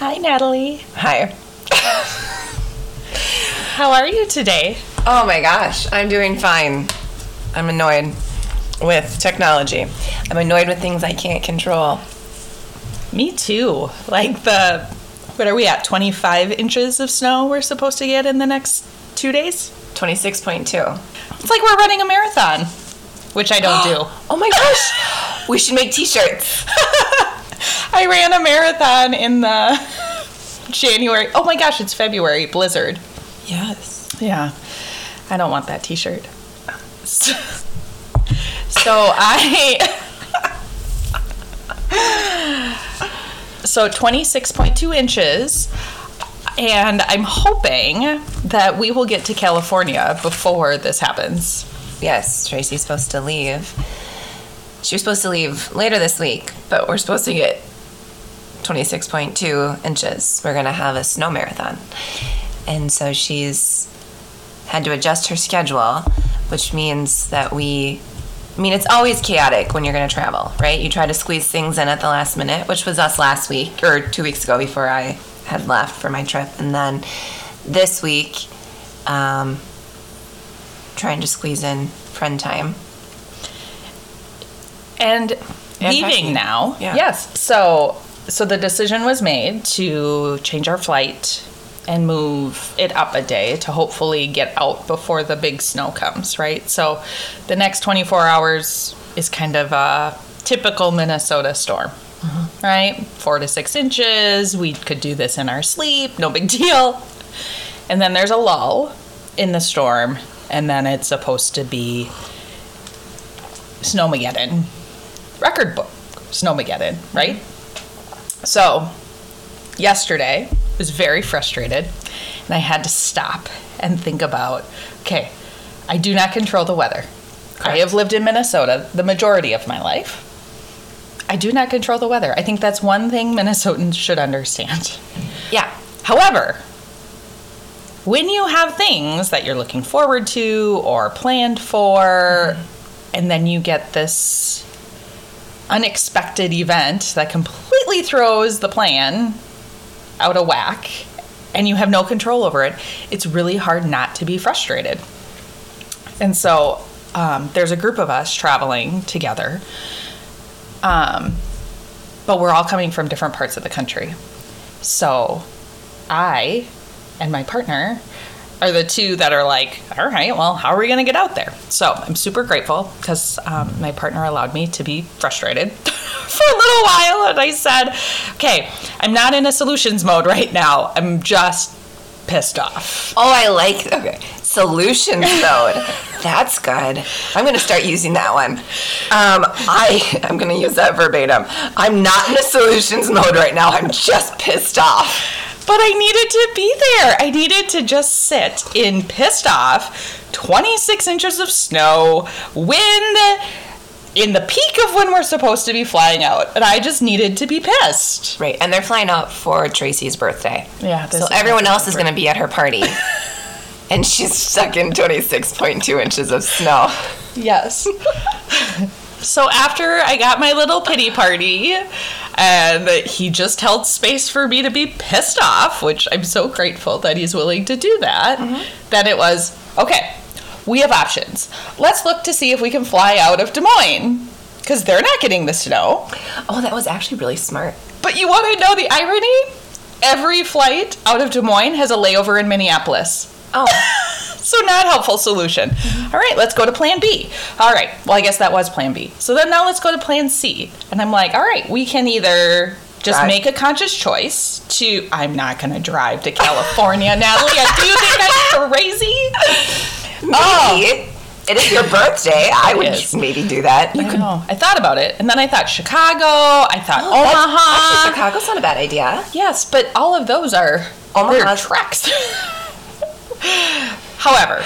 Hi, Natalie. Hi. How are you today? Oh my gosh, I'm doing fine. I'm annoyed with technology. I'm annoyed with things I can't control. Me too. Like what are we at, 25 inches of snow we're supposed to get in the next 2 days? 26.2. It's like we're running a marathon, which I don't do. Oh my gosh. We should make t-shirts. I ran a marathon in the January. Oh my gosh, it's February blizzard. Yes. Yeah. I don't want that t-shirt. So 26.2 inches, and I'm hoping that we will get to California before this happens. Yes, Tracy's supposed to leave. She was supposed to leave later this week, but we're supposed to get 26.2 inches. We're going to have a snow marathon. And so she's had to adjust her schedule, which means that it's always chaotic when you're going to travel, right? You try to squeeze things in at the last minute, which was us last week or 2 weeks ago before I had left for my trip. And then this week, trying to squeeze in friend time. And leaving now. Yeah. Yes. So the decision was made to change our flight and move it up a day to hopefully get out before the big snow comes, right? So the next 24 hours is kind of a typical Minnesota storm, mm-hmm. right? 4 to 6 inches. We could do this in our sleep. No big deal. And then there's a lull in the storm, and then it's supposed to be Snowmageddon. Record book Snowmageddon, right? So yesterday I was very frustrated, and I had to stop and think about, okay, I do not control the weather. Correct. I have lived in Minnesota the majority of my life. I do not control the weather. I think that's one thing Minnesotans should understand. Yeah. However, when you have things that you're looking forward to or planned for, mm-hmm. and then you get this unexpected event that completely throws the plan out of whack and you have no control over it, it's really hard not to be frustrated. And so there's a group of us traveling together, but we're all coming from different parts of the country. So I and my partner are the two that are like, all right, well, how are we going to get out there? So I'm super grateful because my partner allowed me to be frustrated for a little while. And I said, okay, I'm not in a solutions mode right now. I'm just pissed off. Oh, I like solutions mode. That's good. I'm going to start using that one. I'm going to use that verbatim. I'm not in a solutions mode right now. I'm just pissed off. But I needed to be there. I needed to just sit in pissed off, 26 inches of snow, wind, in the peak of when we're supposed to be flying out. And I just needed to be pissed. Right. And they're flying out for Tracy's birthday. Yeah. So everyone else is going to be at her party. And she's stuck in 26.2 inches of snow. Yes. So after I got my little pity party, and he just held space for me to be pissed off, which I'm so grateful that he's willing to do that, mm-hmm. then it was, okay, we have options. Let's look to see if we can fly out of Des Moines, because they're not getting the snow. Oh, that was actually really smart. But you want to know the irony? Every flight out of Des Moines has a layover in Minneapolis. Oh. So not helpful solution. Mm-hmm. All right, let's go to plan B. All right, well, I guess that was plan B. So then now let's go to plan C. And I'm like, all right, we can either just make a conscious choice to, I'm not going to drive to California, Natalie. Do you think I'm crazy? Maybe. Oh. It is your birthday. I would maybe do that. I thought about it. And then I thought Chicago. I thought Omaha. Actually, Chicago's not a bad idea. Yes, but all of those are treks. However,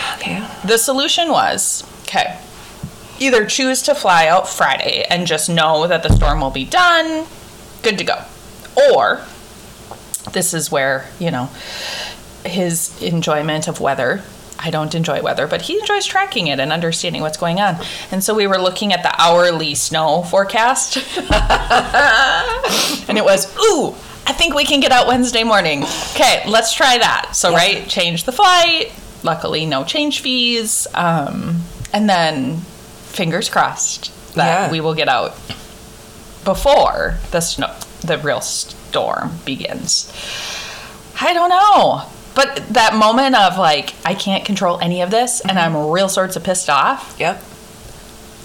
the solution was, either choose to fly out Friday and just know that the storm will be done, good to go. Or, this is where, his enjoyment of weather, I don't enjoy weather, but he enjoys tracking it and understanding what's going on. And so we were looking at the hourly snow forecast, and it was, ooh, I think we can get out Wednesday morning. Okay, let's try that. So, yeah. Right, change the flight. Luckily, no change fees. And then fingers crossed that we will get out before the snow, the real storm begins. I don't know. But that moment of, like, I can't control any of this, and I'm real sorts of pissed off. Yep.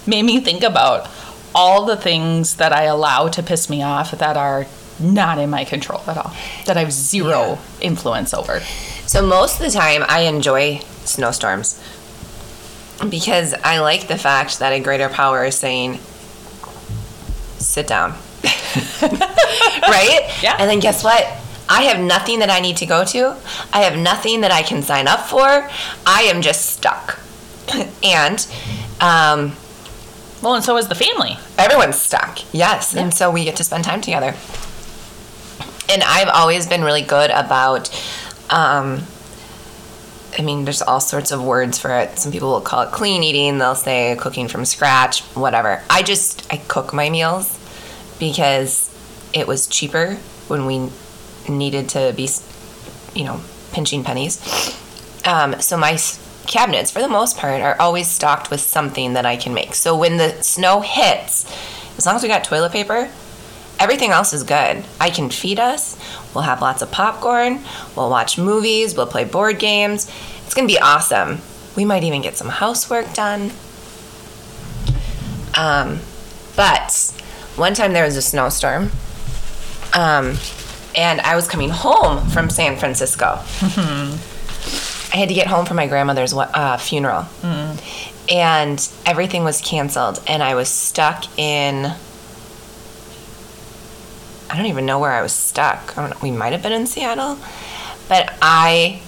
Made me think about all the things that I allow to piss me off that are not in my control at all, that I have zero influence over. So most of the time, I enjoy snowstorms because I like the fact that a greater power is saying, sit down. Right? Yeah. And then guess what? I have nothing that I need to go to. I have nothing that I can sign up for. I am just stuck. And, well, and so is the family. Everyone's stuck. Yes. Yeah. And so we get to spend time together. And I've always been really good about, I mean, there's all sorts of words for it. Some people will call it clean eating. They'll say cooking from scratch, whatever. I cook my meals because it was cheaper when we needed to be, you know, pinching pennies. So my cabinets, for the most part, are always stocked with something that I can make. So when the snow hits, as long as we got toilet paper, everything else is good. I can feed us. We'll have lots of popcorn. We'll watch movies. We'll play board games. It's going to be awesome. We might even get some housework done. But one time there was a snowstorm. And I was coming home from San Francisco. Mm-hmm. I had to get home for my grandmother's funeral. Mm-hmm. And everything was canceled. And I was stuck in... I don't even know where I was stuck. I don't know. We might have been in Seattle. But I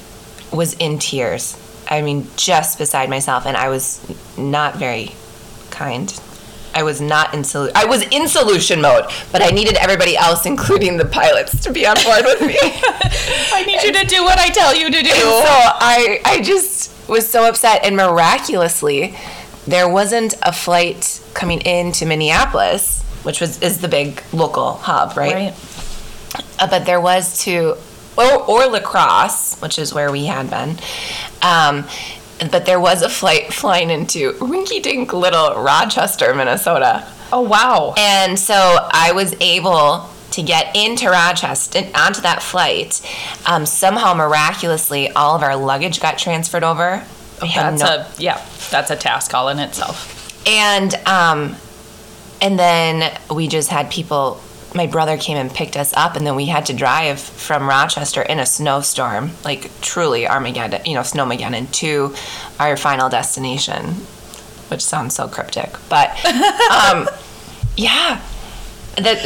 was in tears. I mean, just beside myself. And I was not very kind. I was not in solution. I was in solution mode, but I needed everybody else, including the pilots, to be on board with me. I need you to do what I tell you to do. And so I just was so upset, and miraculously, there wasn't a flight coming into Minneapolis, which is the big local hub, right? Right. But there was to, or La Crosse, which is where we had been. But there was a flight flying into rinky-dink little Rochester, Minnesota. Oh, wow. And so I was able to get into Rochester, onto that flight. Somehow, miraculously, all of our luggage got transferred over. That's a task all in itself. And then we just had people, my brother came and picked us up, and then we had to drive from Rochester in a snowstorm, like truly Armageddon, you know, Snowmageddon, to our final destination, which sounds so cryptic. But, it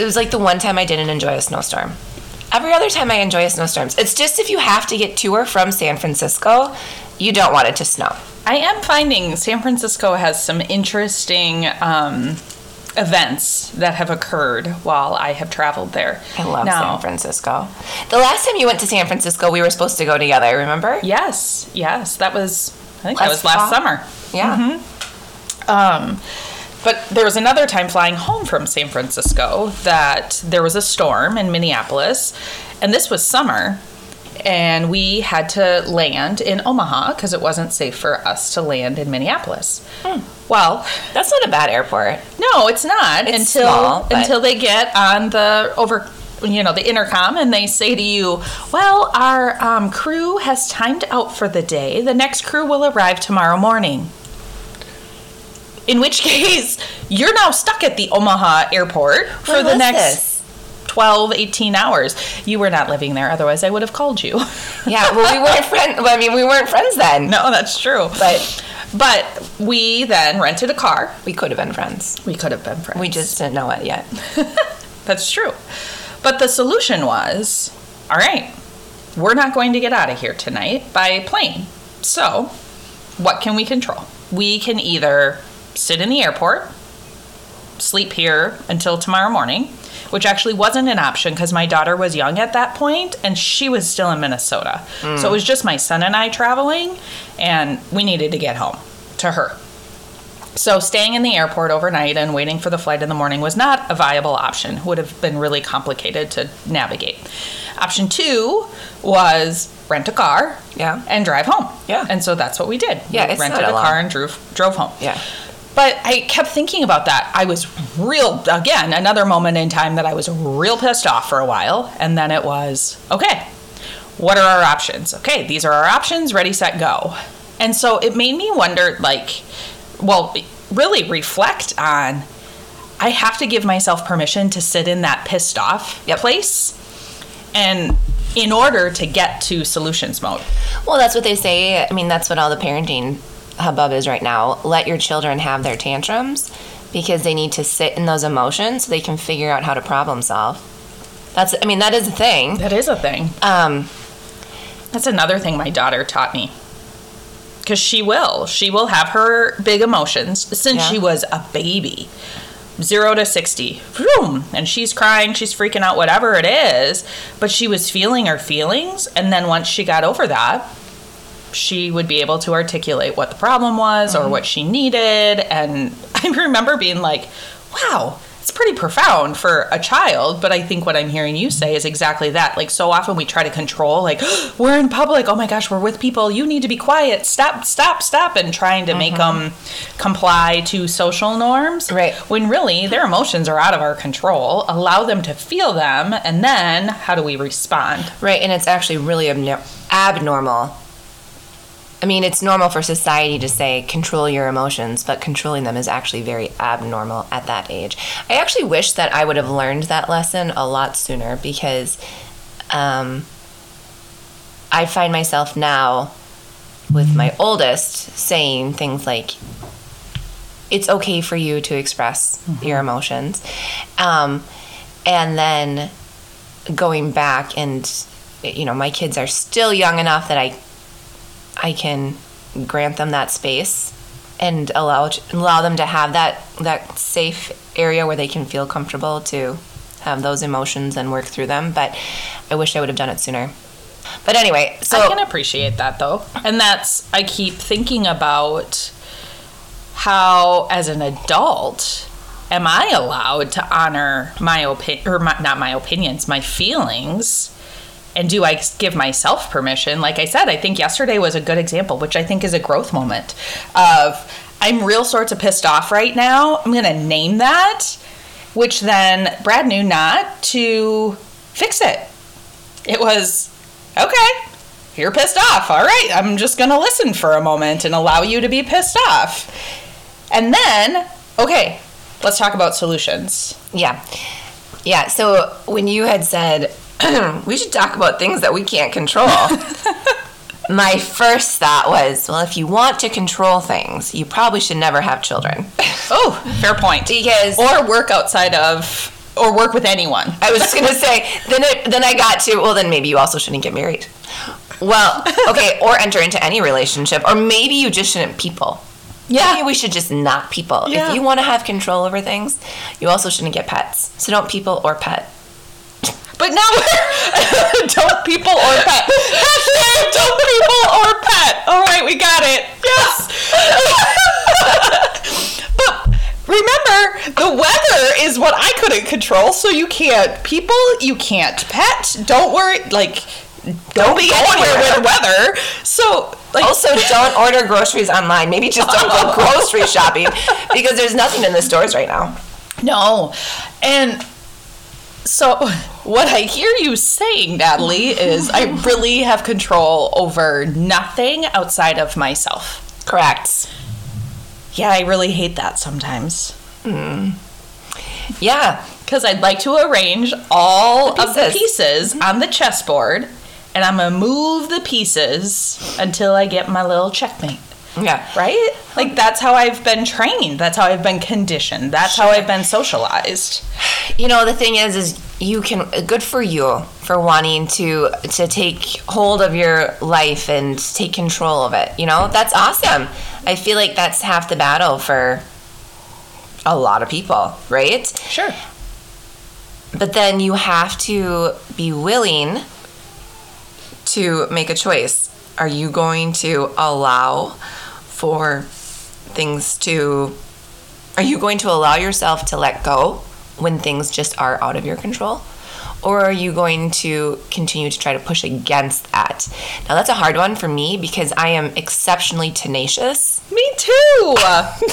was like the one time I didn't enjoy a snowstorm. Every other time I enjoy snowstorms. It's just if you have to get to or from San Francisco, you don't want it to snow. I am finding San Francisco has some interesting... events that have occurred while I have traveled there. I love San Francisco. The last time you went to San Francisco, we were supposed to go together, remember? Yes. That was, last summer. Yeah. Mm-hmm. But there was another time flying home from San Francisco that there was a storm in Minneapolis, and this was summer, and we had to land in Omaha because it wasn't safe for us to land in Minneapolis. Hmm. Well, that's not a bad airport. No, it's not. It's until they get on the intercom and they say to you, well, our crew has timed out for the day. The next crew will arrive tomorrow morning. In which case, you're now stuck at the Omaha airport for the next 12, 18 hours. You were not living there. Otherwise, I would have called you. Yeah, well, we weren't friends. Well, I mean, we weren't friends then. No, that's true. But we then rented a car. We could have been friends. We just didn't know it yet. That's true. But the solution was, all right, we're not going to get out of here tonight by plane. So what can we control? We can either sit in the airport, sleep here until tomorrow morning, which actually wasn't an option because my daughter was young at that point and she was still in Minnesota. Mm. So it was just my son and I traveling, and we needed to get home to her. So staying in the airport overnight and waiting for the flight in the morning was not a viable option. Would have been really complicated to navigate. Option two was rent a car and drive home. Yeah. And so that's what we did. Yeah, we rented a car and drove home. Yeah. But I kept thinking about that. I was another moment in time that I was real pissed off for a while. And then it was, okay, what are our options? Okay, these are our options. Ready, set, go. And so it made me wonder, really reflect on, I have to give myself permission to sit in that pissed off place. And in order to get to solutions mode. Well, that's what they say. I mean, that's what all the parenting hubbub is right now. Let your children have their tantrums because they need to sit in those emotions so they can figure out how to problem solve. That is a thing. That is a thing. That's another thing my daughter taught me. Because she will have her big emotions since she was a baby. 0 to 60. Vroom. And she's crying, she's freaking out, whatever it is. But she was feeling her feelings. And then once she got over that, she would be able to articulate what the problem was or what she needed. And I remember being like, wow, it's pretty profound for a child. But I think what I'm hearing you say is exactly that. Like, so often we try to control, like, we're in public. Oh, my gosh, we're with people. You need to be quiet. Stop. And trying to make them comply to social norms. Right. When really their emotions are out of our control. Allow them to feel them. And then how do we respond? Right. And it's actually really abnormal. I mean, it's normal for society to say control your emotions, but controlling them is actually very abnormal at that age. I actually wish that I would have learned that lesson a lot sooner because I find myself now with my oldest saying things like, it's okay for you to express your emotions. And then going back and, my kids are still young enough that I can grant them that space and allow them to have that safe area where they can feel comfortable to have those emotions and work through them. But I wish I would have done it sooner. But anyway, so I can appreciate that though. And I keep thinking about how as an adult, am I allowed to honor my feelings? And do I give myself permission? Like I said, I think yesterday was a good example, which I think is a growth moment of I'm real sorts of pissed off right now. I'm going to name that, which then Brad knew not to fix it. It was, okay, you're pissed off. All right, I'm just going to listen for a moment and allow you to be pissed off. And then, okay, let's talk about solutions. Yeah. Yeah, so when you had said, we should talk about things that we can't control. My first thought was, well, if you want to control things, you probably should never have children. Oh, fair point. Or work outside of, or work with anyone. I was just going to say, then I got to, well, then maybe you also shouldn't get married. Well, okay, or enter into any relationship, or maybe you just shouldn't people. Yeah. Maybe we should just not people. Yeah. If you want to have control over things, you also shouldn't get pets. So don't people or pet. But now we're don't people or pet. Hashtag don't people or pet. All right, we got it. Yes. But remember, the weather is what I couldn't control, so you can't people, you can't pet. Don't worry, don't be anywhere with weather. So, also, don't order groceries online. Maybe just don't go grocery shopping because there's nothing in the stores right now. No. And so what I hear you saying, Natalie, is I really have control over nothing outside of myself. Correct. Yeah, I really hate that sometimes. Mm. Yeah. Because I'd like to arrange all of the pieces on the chessboard, and I'm going to move the pieces until I get my little checkmate. Yeah. Right? That's how I've been trained. That's how I've been conditioned. That's how I've been socialized. The thing is you can, good for you for wanting to take hold of your life and take control of it. That's awesome. I feel like that's half the battle for a lot of people, right? Sure. But then you have to be willing to make a choice. Are you going to allow for things to Are you going to allow yourself to let go when things just are out of your control? Or are you going to continue to try to push against that? Now, that's a hard one for me because I am exceptionally tenacious. Me too.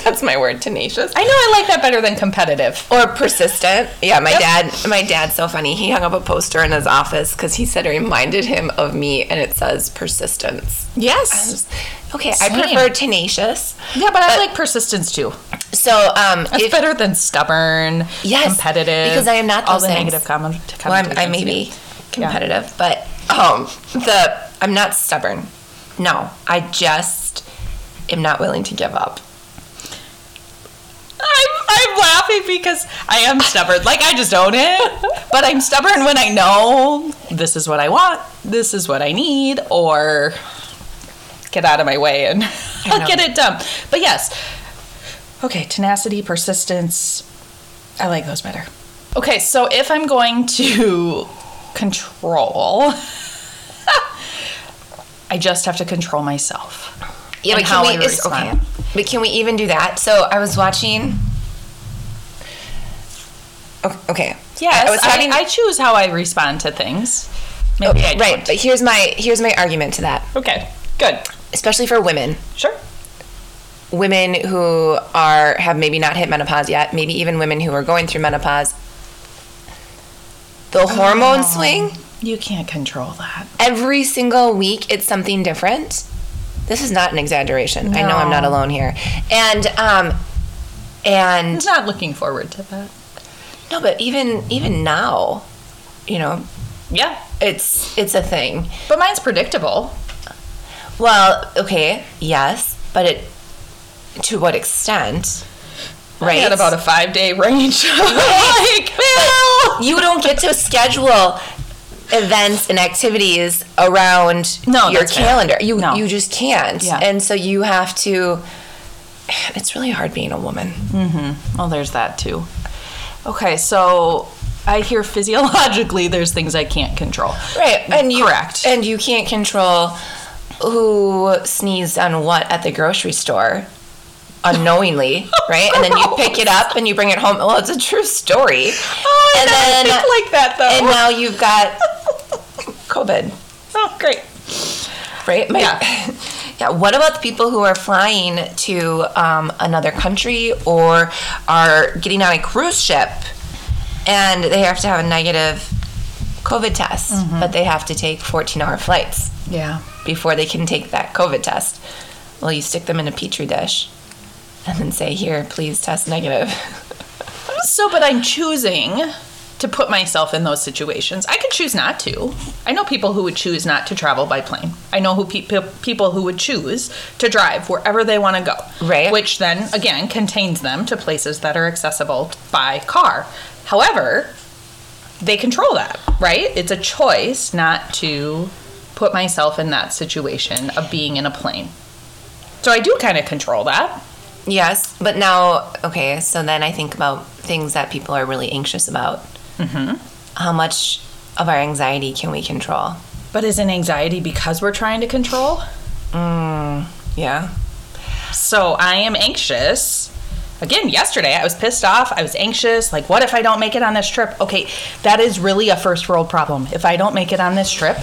That's my word, tenacious. I know I like that better than competitive. Or persistent. Yeah, my dad's so funny. He hung up a poster in his office because he said it reminded him of me, and it says persistence. Yes. Okay, same. I prefer tenacious. Yeah, but I like persistence too. So it's better than stubborn, yes, competitive. Because I am not those all the things. Negative comments. Well, I may be competitive, yeah. But I'm not stubborn. No, I just am not willing to give up. I'm laughing because I am stubborn. Like, I just own it. But I'm stubborn when I know this is what I want, this is what I need, or get out of my way and I'll get it done. But yes. Okay, tenacity, persistence, I like those better. Okay, so if I'm going to control, I just have to control myself. Yeah, but how I respond. Okay. But can we even do that? So I was watching. Okay. Yes, I choose how I respond to things. Maybe okay, I don't. Right. But here's my argument to that. Okay. Good. Especially for women. Sure. Women who have maybe not hit menopause yet, maybe even women who are going through menopause. The hormone swing. You can't control that. Every single week, it's something different. This is not an exaggeration. No. I know I'm not alone here. And I'm not looking forward to that. No, but even now, you know. Yeah. It's a thing. But mine's predictable. Well, okay, yes, but to what extent, right? I had about a 5-day range. Right. Like, you don't get to schedule events and activities around your calendar. Fair. You just can't. Yeah. And so you have to. It's really hard being a woman. Mm-hmm. Well, there's that too. Okay, so I hear physiologically there's things I can't control. Right, and correct. And you can't control who sneezed on what at the grocery store unknowingly, right? And then you pick it up and you bring it home. Well, it's a true story. Oh, I never think like that, though. And now you've got COVID. Oh, great. Right? Yeah. What about the people who are flying to another country or are getting on a cruise ship and they have to have a negative COVID test, mm-hmm. but they have to take 14-hour flights? Yeah. Before they can take that COVID test. Well, you stick them in a Petri dish and then say, here, please test negative. So, but I'm choosing to put myself in those situations. I could choose not to. I know people who would choose not to travel by plane. I know people who would choose to drive wherever they want to go. Right. Which then, again, contains them to places that are accessible by car. However, they control that, right? It's a choice not to put myself in that situation of being in a plane. So I do kind of control that. Yes, but now, okay, so then I think about things that people are really anxious about. Mm-hmm. How much of our anxiety can we control? But isn't anxiety because we're trying to control? Yeah. So I am anxious. Again, yesterday I was pissed off. I was anxious. Like, what if I don't make it on this trip? Okay, that is really a first world problem. If I don't make it on this trip,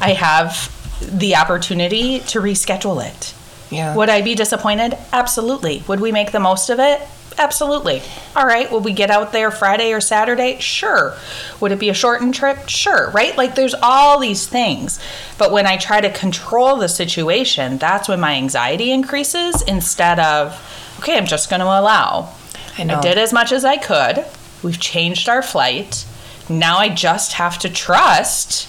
I have the opportunity to reschedule it. Yeah. Would I be disappointed? Absolutely. Would we make the most of it? Absolutely. All right. Would we get out there Friday or Saturday? Sure. Would it be a shortened trip? Sure. Right? Like, there's all these things. But when I try to control the situation, that's when my anxiety increases instead of, okay, I'm just going to allow. I know. I did as much as I could. We've changed our flight. Now I just have to trust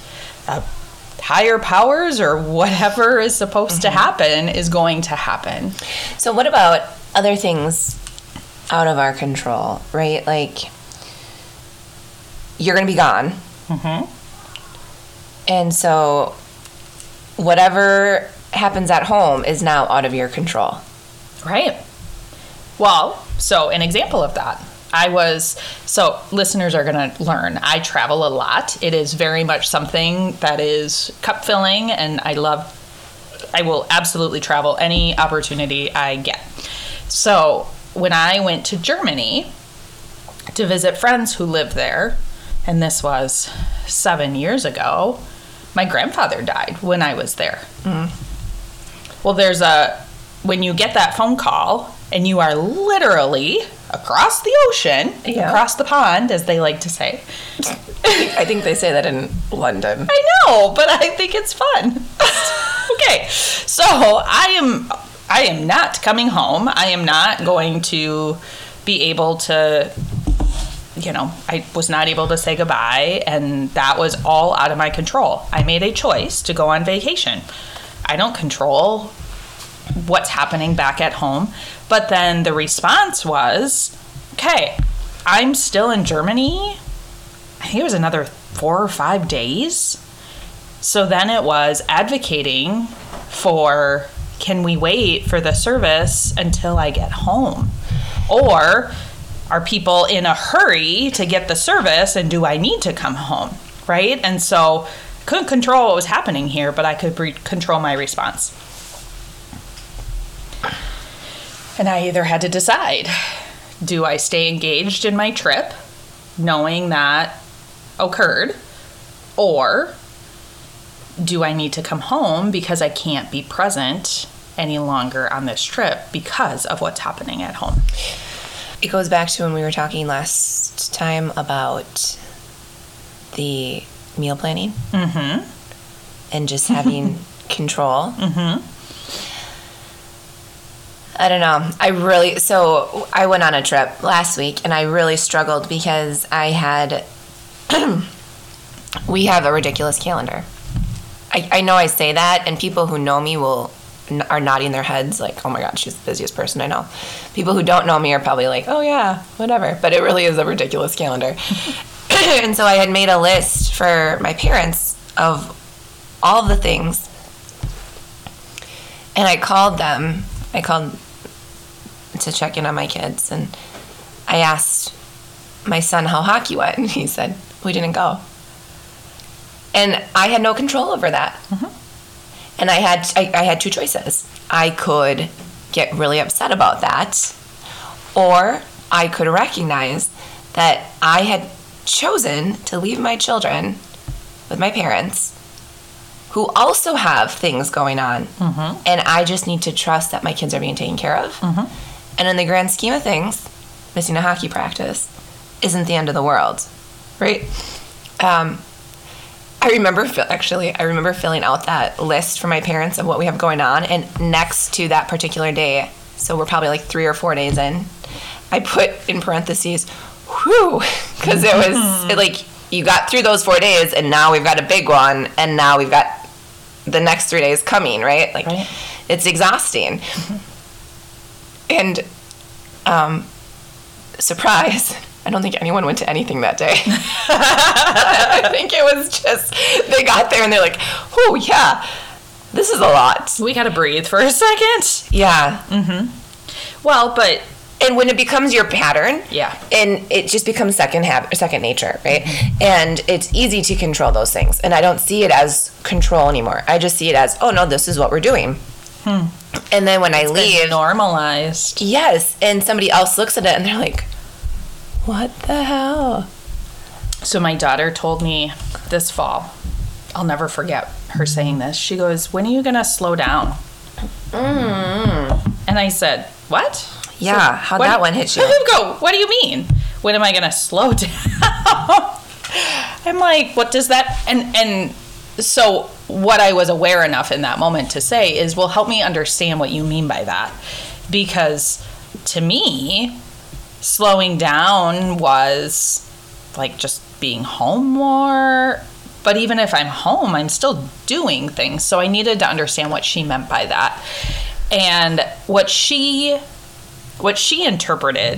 higher powers or whatever is supposed mm-hmm. to happen is going to happen. So what about other things out of our control, right? Like, you're going to be gone. Mm-hmm. And so whatever happens at home is now out of your control. Right. Well, so an example of that. So listeners are going to learn. I travel a lot. It is very much something that is cup filling, and I will absolutely travel any opportunity I get. So when I went to Germany to visit friends who live there, and this was 7 years ago, my grandfather died when I was there. Mm. Well, when you get that phone call and you are literally across the ocean, yeah, across the pond, as they like to say. I think they say that in London. I know, but I think it's fun. Okay, so I am not coming home. I am not going to be able to, I was not able to say goodbye, and that was all out of my control. I made a choice to go on vacation. I don't control what's happening back at home. But then the response was, okay, I'm still in Germany. I think it was another 4 or 5 days. So then it was advocating for, can we wait for the service until I get home? Or are people in a hurry to get the service, and do I need to come home, right? And so I couldn't control what was happening here, but I could control my response. And I either had to decide, do I stay engaged in my trip, knowing that occurred, or do I need to come home because I can't be present any longer on this trip because of what's happening at home? It goes back to when we were talking last time about the meal planning, mm-hmm, and just having control. Mm-hmm. I don't know. I went on a trip last week, and I really struggled because we have a ridiculous calendar. I know I say that, and people who know me are nodding their heads like, oh my God, she's the busiest person I know. People who don't know me are probably like, oh yeah, whatever. But it really is a ridiculous calendar. And so I had made a list for my parents of all the things, and I called to check in on my kids, and I asked my son how hockey went, and he said, we didn't go. And I had no control over that. Mm-hmm. And I had two choices. I could get really upset about that, or I could recognize that I had chosen to leave my children with my parents, who also have things going on, mm-hmm, and I just need to trust that my kids are being taken care of. Mm-hmm. And in the grand scheme of things, missing a hockey practice isn't the end of the world, right? I remember filling out that list for my parents of what we have going on, and next to that particular day, so we're probably like 3 or 4 days in, I put in parentheses, whew, because it was you got through those 4 days, and now we've got a big one, and now we've got the next 3 days coming, right? Like, right. It's exhausting. Mm-hmm. And, surprise, I don't think anyone went to anything that day. I think it was just, they got there and they're like, oh yeah, this is a lot. We got to breathe for a second. Yeah. Mm-hmm. Well, but... And when it becomes your pattern, yeah, and it just becomes second nature, right? And it's easy to control those things. And I don't see it as control anymore. I just see it as, oh no, this is what we're doing. Hmm. And then when I leave, it's normalized. Yes, and somebody else looks at it and they're like, "What the hell?" So my daughter told me this fall, I'll never forget her saying this. She goes, "When are you gonna slow down?" Mm. And I said, "What?" Yeah, how'd that one hit you? Go, what do you mean? When am I going to slow down? I'm like, what does that... And so what I was aware enough in that moment to say is, well, help me understand what you mean by that. Because to me, slowing down was like just being home more. But even if I'm home, I'm still doing things. So I needed to understand what she meant by that. And what she interpreted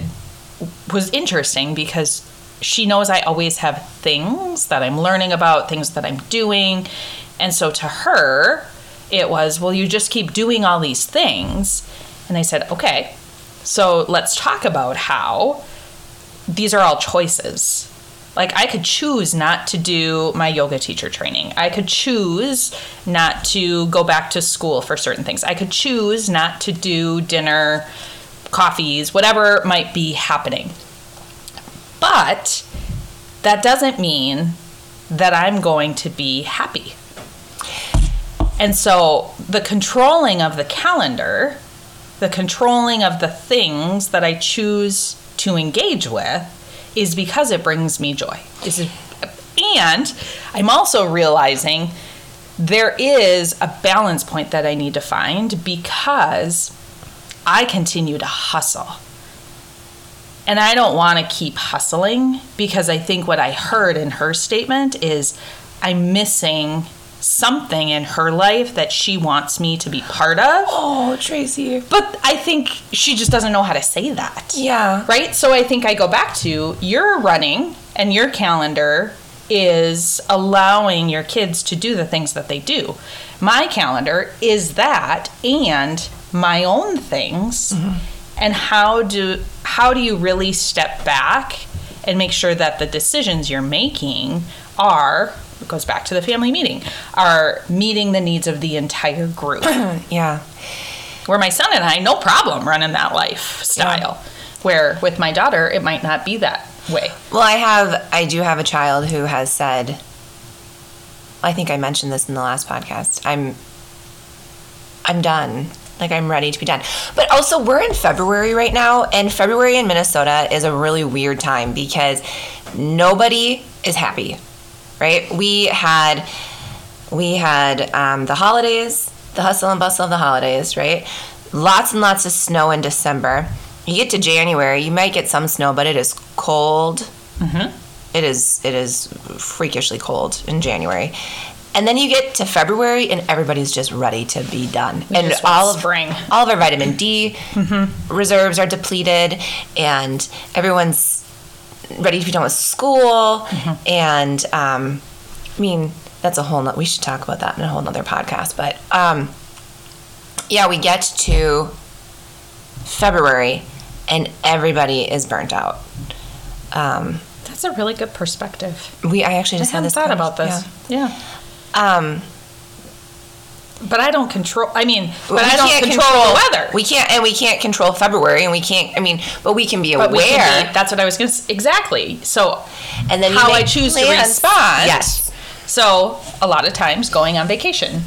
was interesting, because she knows I always have things that I'm learning about, things that I'm doing. And so to her, it was, well, you just keep doing all these things. And I said, okay, so let's talk about how these are all choices. Like, I could choose not to do my yoga teacher training. I could choose not to go back to school for certain things. I could choose not to do dinner coffees, whatever might be happening. But that doesn't mean that I'm going to be happy. And so the controlling of the calendar, the controlling of the things that I choose to engage with, is because it brings me joy. And I'm also realizing there is a balance point that I need to find, because I continue to hustle. And I don't want to keep hustling, because I think what I heard in her statement is I'm missing something in her life that she wants me to be part of. Oh, Tracy. But I think she just doesn't know how to say that. Yeah. Right? So I think I go back to, you're running and your calendar is allowing your kids to do the things that they do. My calendar is that and my own things. Mm-hmm. And how do you really step back and make sure that the decisions you're making are, it goes back to the family meeting, are meeting the needs of the entire group. Yeah. Where my son and I, no problem running that lifestyle. Yeah. Where with my daughter, it might not be that way. Well, I do have a child who has said, I think I mentioned this in the last podcast, I'm done. Like, I'm ready to be done. But also, we're in February right now, and February in Minnesota is a really weird time because nobody is happy, right? We had the holidays, the hustle and bustle of the holidays, right? Lots and lots of snow in December. You get to January, you might get some snow, but it is cold. Mm-hmm. It is freakishly cold in January. And then you get to February, and everybody's just ready to be done. And all of our vitamin D mm-hmm. reserves are depleted, and everyone's ready to be done with school. Mm-hmm. And I mean, that's a whole nother. We should talk about that in a whole nother podcast. But yeah, we get to February, and everybody is burnt out. That's a really good perspective. I actually just hadn't thought about this. Yeah. But I don't control. I mean, but I don't control the weather. We can't control February, and we can't. I mean, but we can be aware. That's what I was going to say. Exactly. So, and then how I choose to respond. Yes. So a lot of times, going on vacation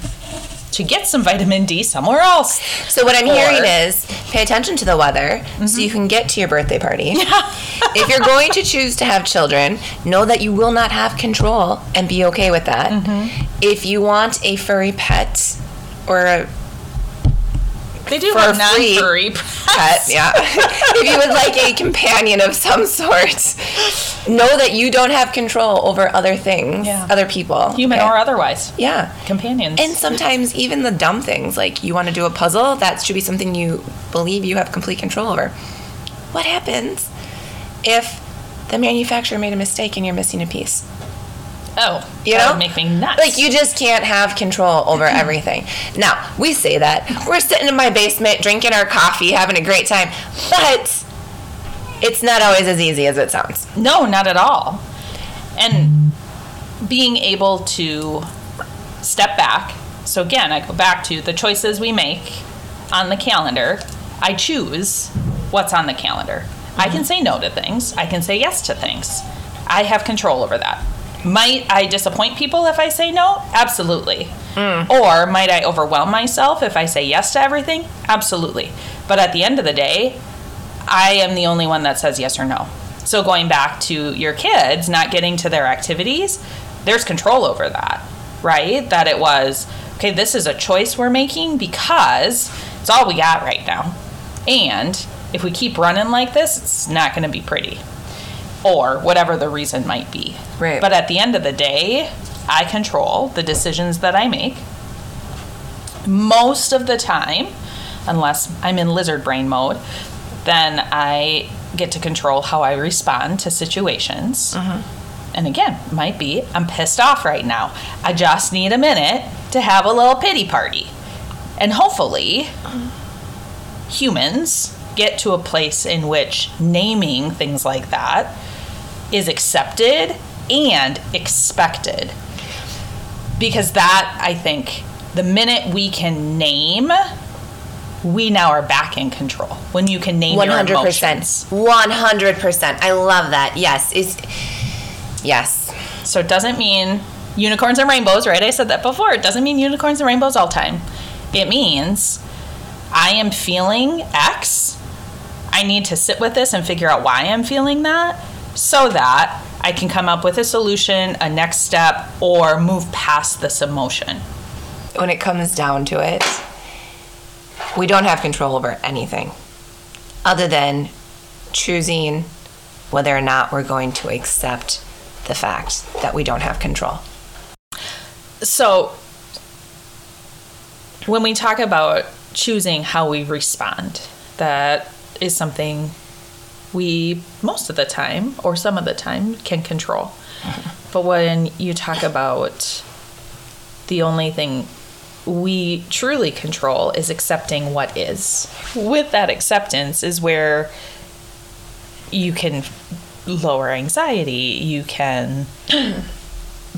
to get some vitamin D somewhere else. So what I'm hearing is, pay attention to the weather mm-hmm. so you can get to your birthday party. Yeah. If you're going to choose to have children, know that you will not have control and be okay with that. Mm-hmm. If you want a furry pet or a They do have non-furry pets. Yeah. If you would like a companion of some sort, know that you don't have control over other things, other people. Human or otherwise. Yeah. Companions. And sometimes even the dumb things, like you want to do a puzzle, that should be something you believe you have complete control over. What happens if the manufacturer made a mistake and you're missing a piece? Oh, you that know? Would make me nuts. Like, you just can't have control over everything. Now, we say that. We're sitting in my basement, drinking our coffee, having a great time. But it's not always as easy as it sounds. No, not at all. And being able to step back. So, again, I go back to the choices we make on the calendar. I choose what's on the calendar. Mm-hmm. I can say no to things. I can say yes to things. I have control over that. Might I disappoint people if I say no? Absolutely. Mm. Or might I overwhelm myself if I say yes to everything? Absolutely. But at the end of the day, I am the only one that says yes or no. So going back to your kids not getting to their activities, there's control over that, right? That it was, okay, this is a choice we're making because it's all we got right now. And if we keep running like this, it's not going to be pretty. Or whatever the reason might be. Right. But at the end of the day, I control the decisions that I make. Most of the time, unless I'm in lizard brain mode, then I get to control how I respond to situations. Mm-hmm. And again, might be, I'm pissed off right now. I just need a minute to have a little pity party. And hopefully, humans get to a place in which naming things like that is accepted and expected. Because that, I think, the minute we can name we now are back in control when you can name 100%. Your emotions. 100%. I love that. Yes. Yes. So it doesn't mean unicorns and rainbows, right? I said that before. It doesn't mean unicorns and rainbows all the time. It means I am feeling X. I need to sit with this and figure out why I'm feeling that so that I can come up with a solution, a next step, or move past this emotion. When it comes down to it, we don't have control over anything other than choosing whether or not we're going to accept the fact that we don't have control. So when we talk about choosing how we respond, that is something we most of the time or some of the time can control. Mm-hmm. But when you talk about the only thing we truly control is accepting what is. With that acceptance is where you can lower anxiety, you can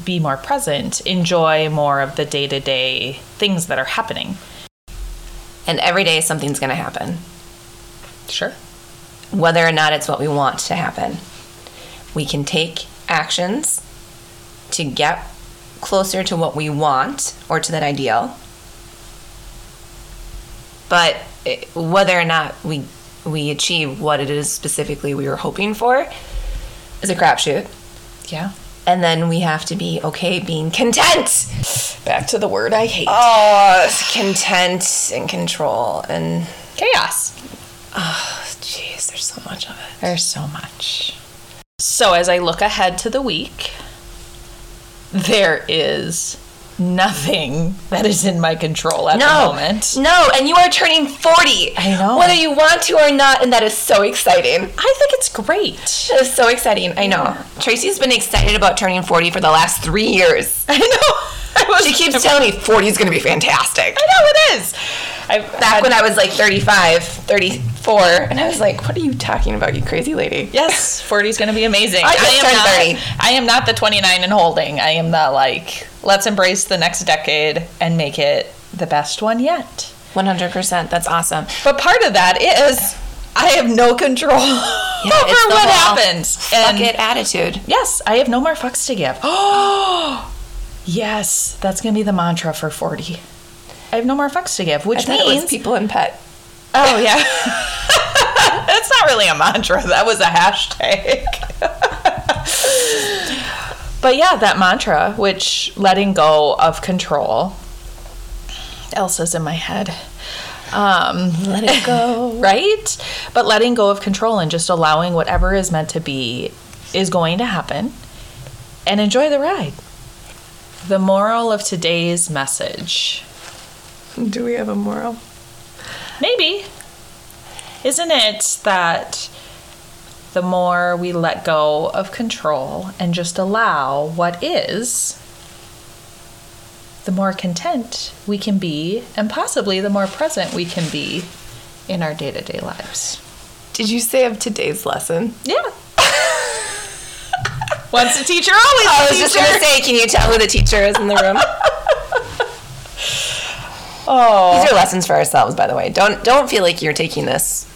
be more present, enjoy more of the day-to-day things that are happening. And every day something's going to happen. Sure. Whether or not it's what we want to happen. We can take actions to get closer to what we want or to that ideal. But whether or not we achieve what it is specifically we were hoping for is a crapshoot. Yeah. And then we have to be okay being content. Back to the word I hate. Oh, content and control and chaos. Oh, jeez, there's so much of it. There's so much. So as I look ahead to the week, there is nothing that is in my control at the moment. No, and you are turning 40. I know. Whether you want to or not, and that is so exciting. I think it's great. It is so exciting. I know. Yeah. Tracy's been excited about turning 40 for the last 3 years. I know. She keeps telling me 40 is going to be fantastic. I know it is. Back when I was like 35, 34, and I was like, what are you talking about, you crazy lady? Yes, 40 is going to be amazing. I am not the 29 and holding. I am not like, let's embrace the next decade and make it the best one yet. 100%. That's awesome. But part of that is I have no control over what happens. Fuck it attitude. Yes, I have no more fucks to give. Oh. Yes, that's going to be the mantra for 40. I have no more fucks to give, which means it was people and pet. Oh, yeah. That's not really a mantra. That was a hashtag. But yeah, that mantra, which letting go of control. Elsa's in my head. Let it go. Right? But letting go of control and just allowing whatever is meant to be is going to happen and enjoy the ride. The moral of today's message. Do we have a moral? Maybe. Isn't it that the more we let go of control and just allow what is, the more content we can be and possibly the more present we can be in our day-to-day lives. Did you say of today's lesson? Yeah. Once a teacher, always a teacher. I was just going to say, can you tell who the teacher is in the room? Oh. These are lessons for ourselves, by the way. Don't feel like you're taking this.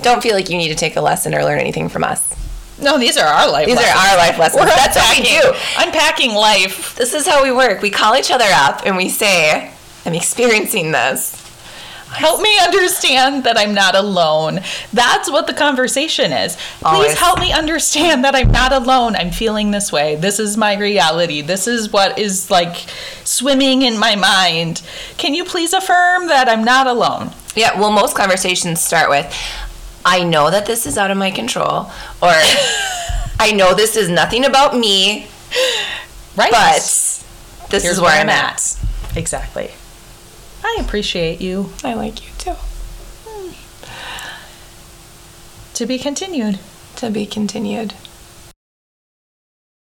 Don't feel like you need to take a lesson or learn anything from us. No, these are our life lessons. These are our life lessons. That's what we do. Unpacking life. This is how we work. We call each other up and we say, I'm experiencing this. Help me understand that I'm not alone. That's what the conversation is. Please help me understand that I'm not alone. I'm feeling this way. This is my reality. This is what is like swimming in my mind. Can you please affirm that I'm not alone? Yeah, well, most conversations start with, I know that this is out of my control, or I know this is nothing about me, right? But this is where I'm at. Exactly. I appreciate you. I like you too. To be continued. To be continued.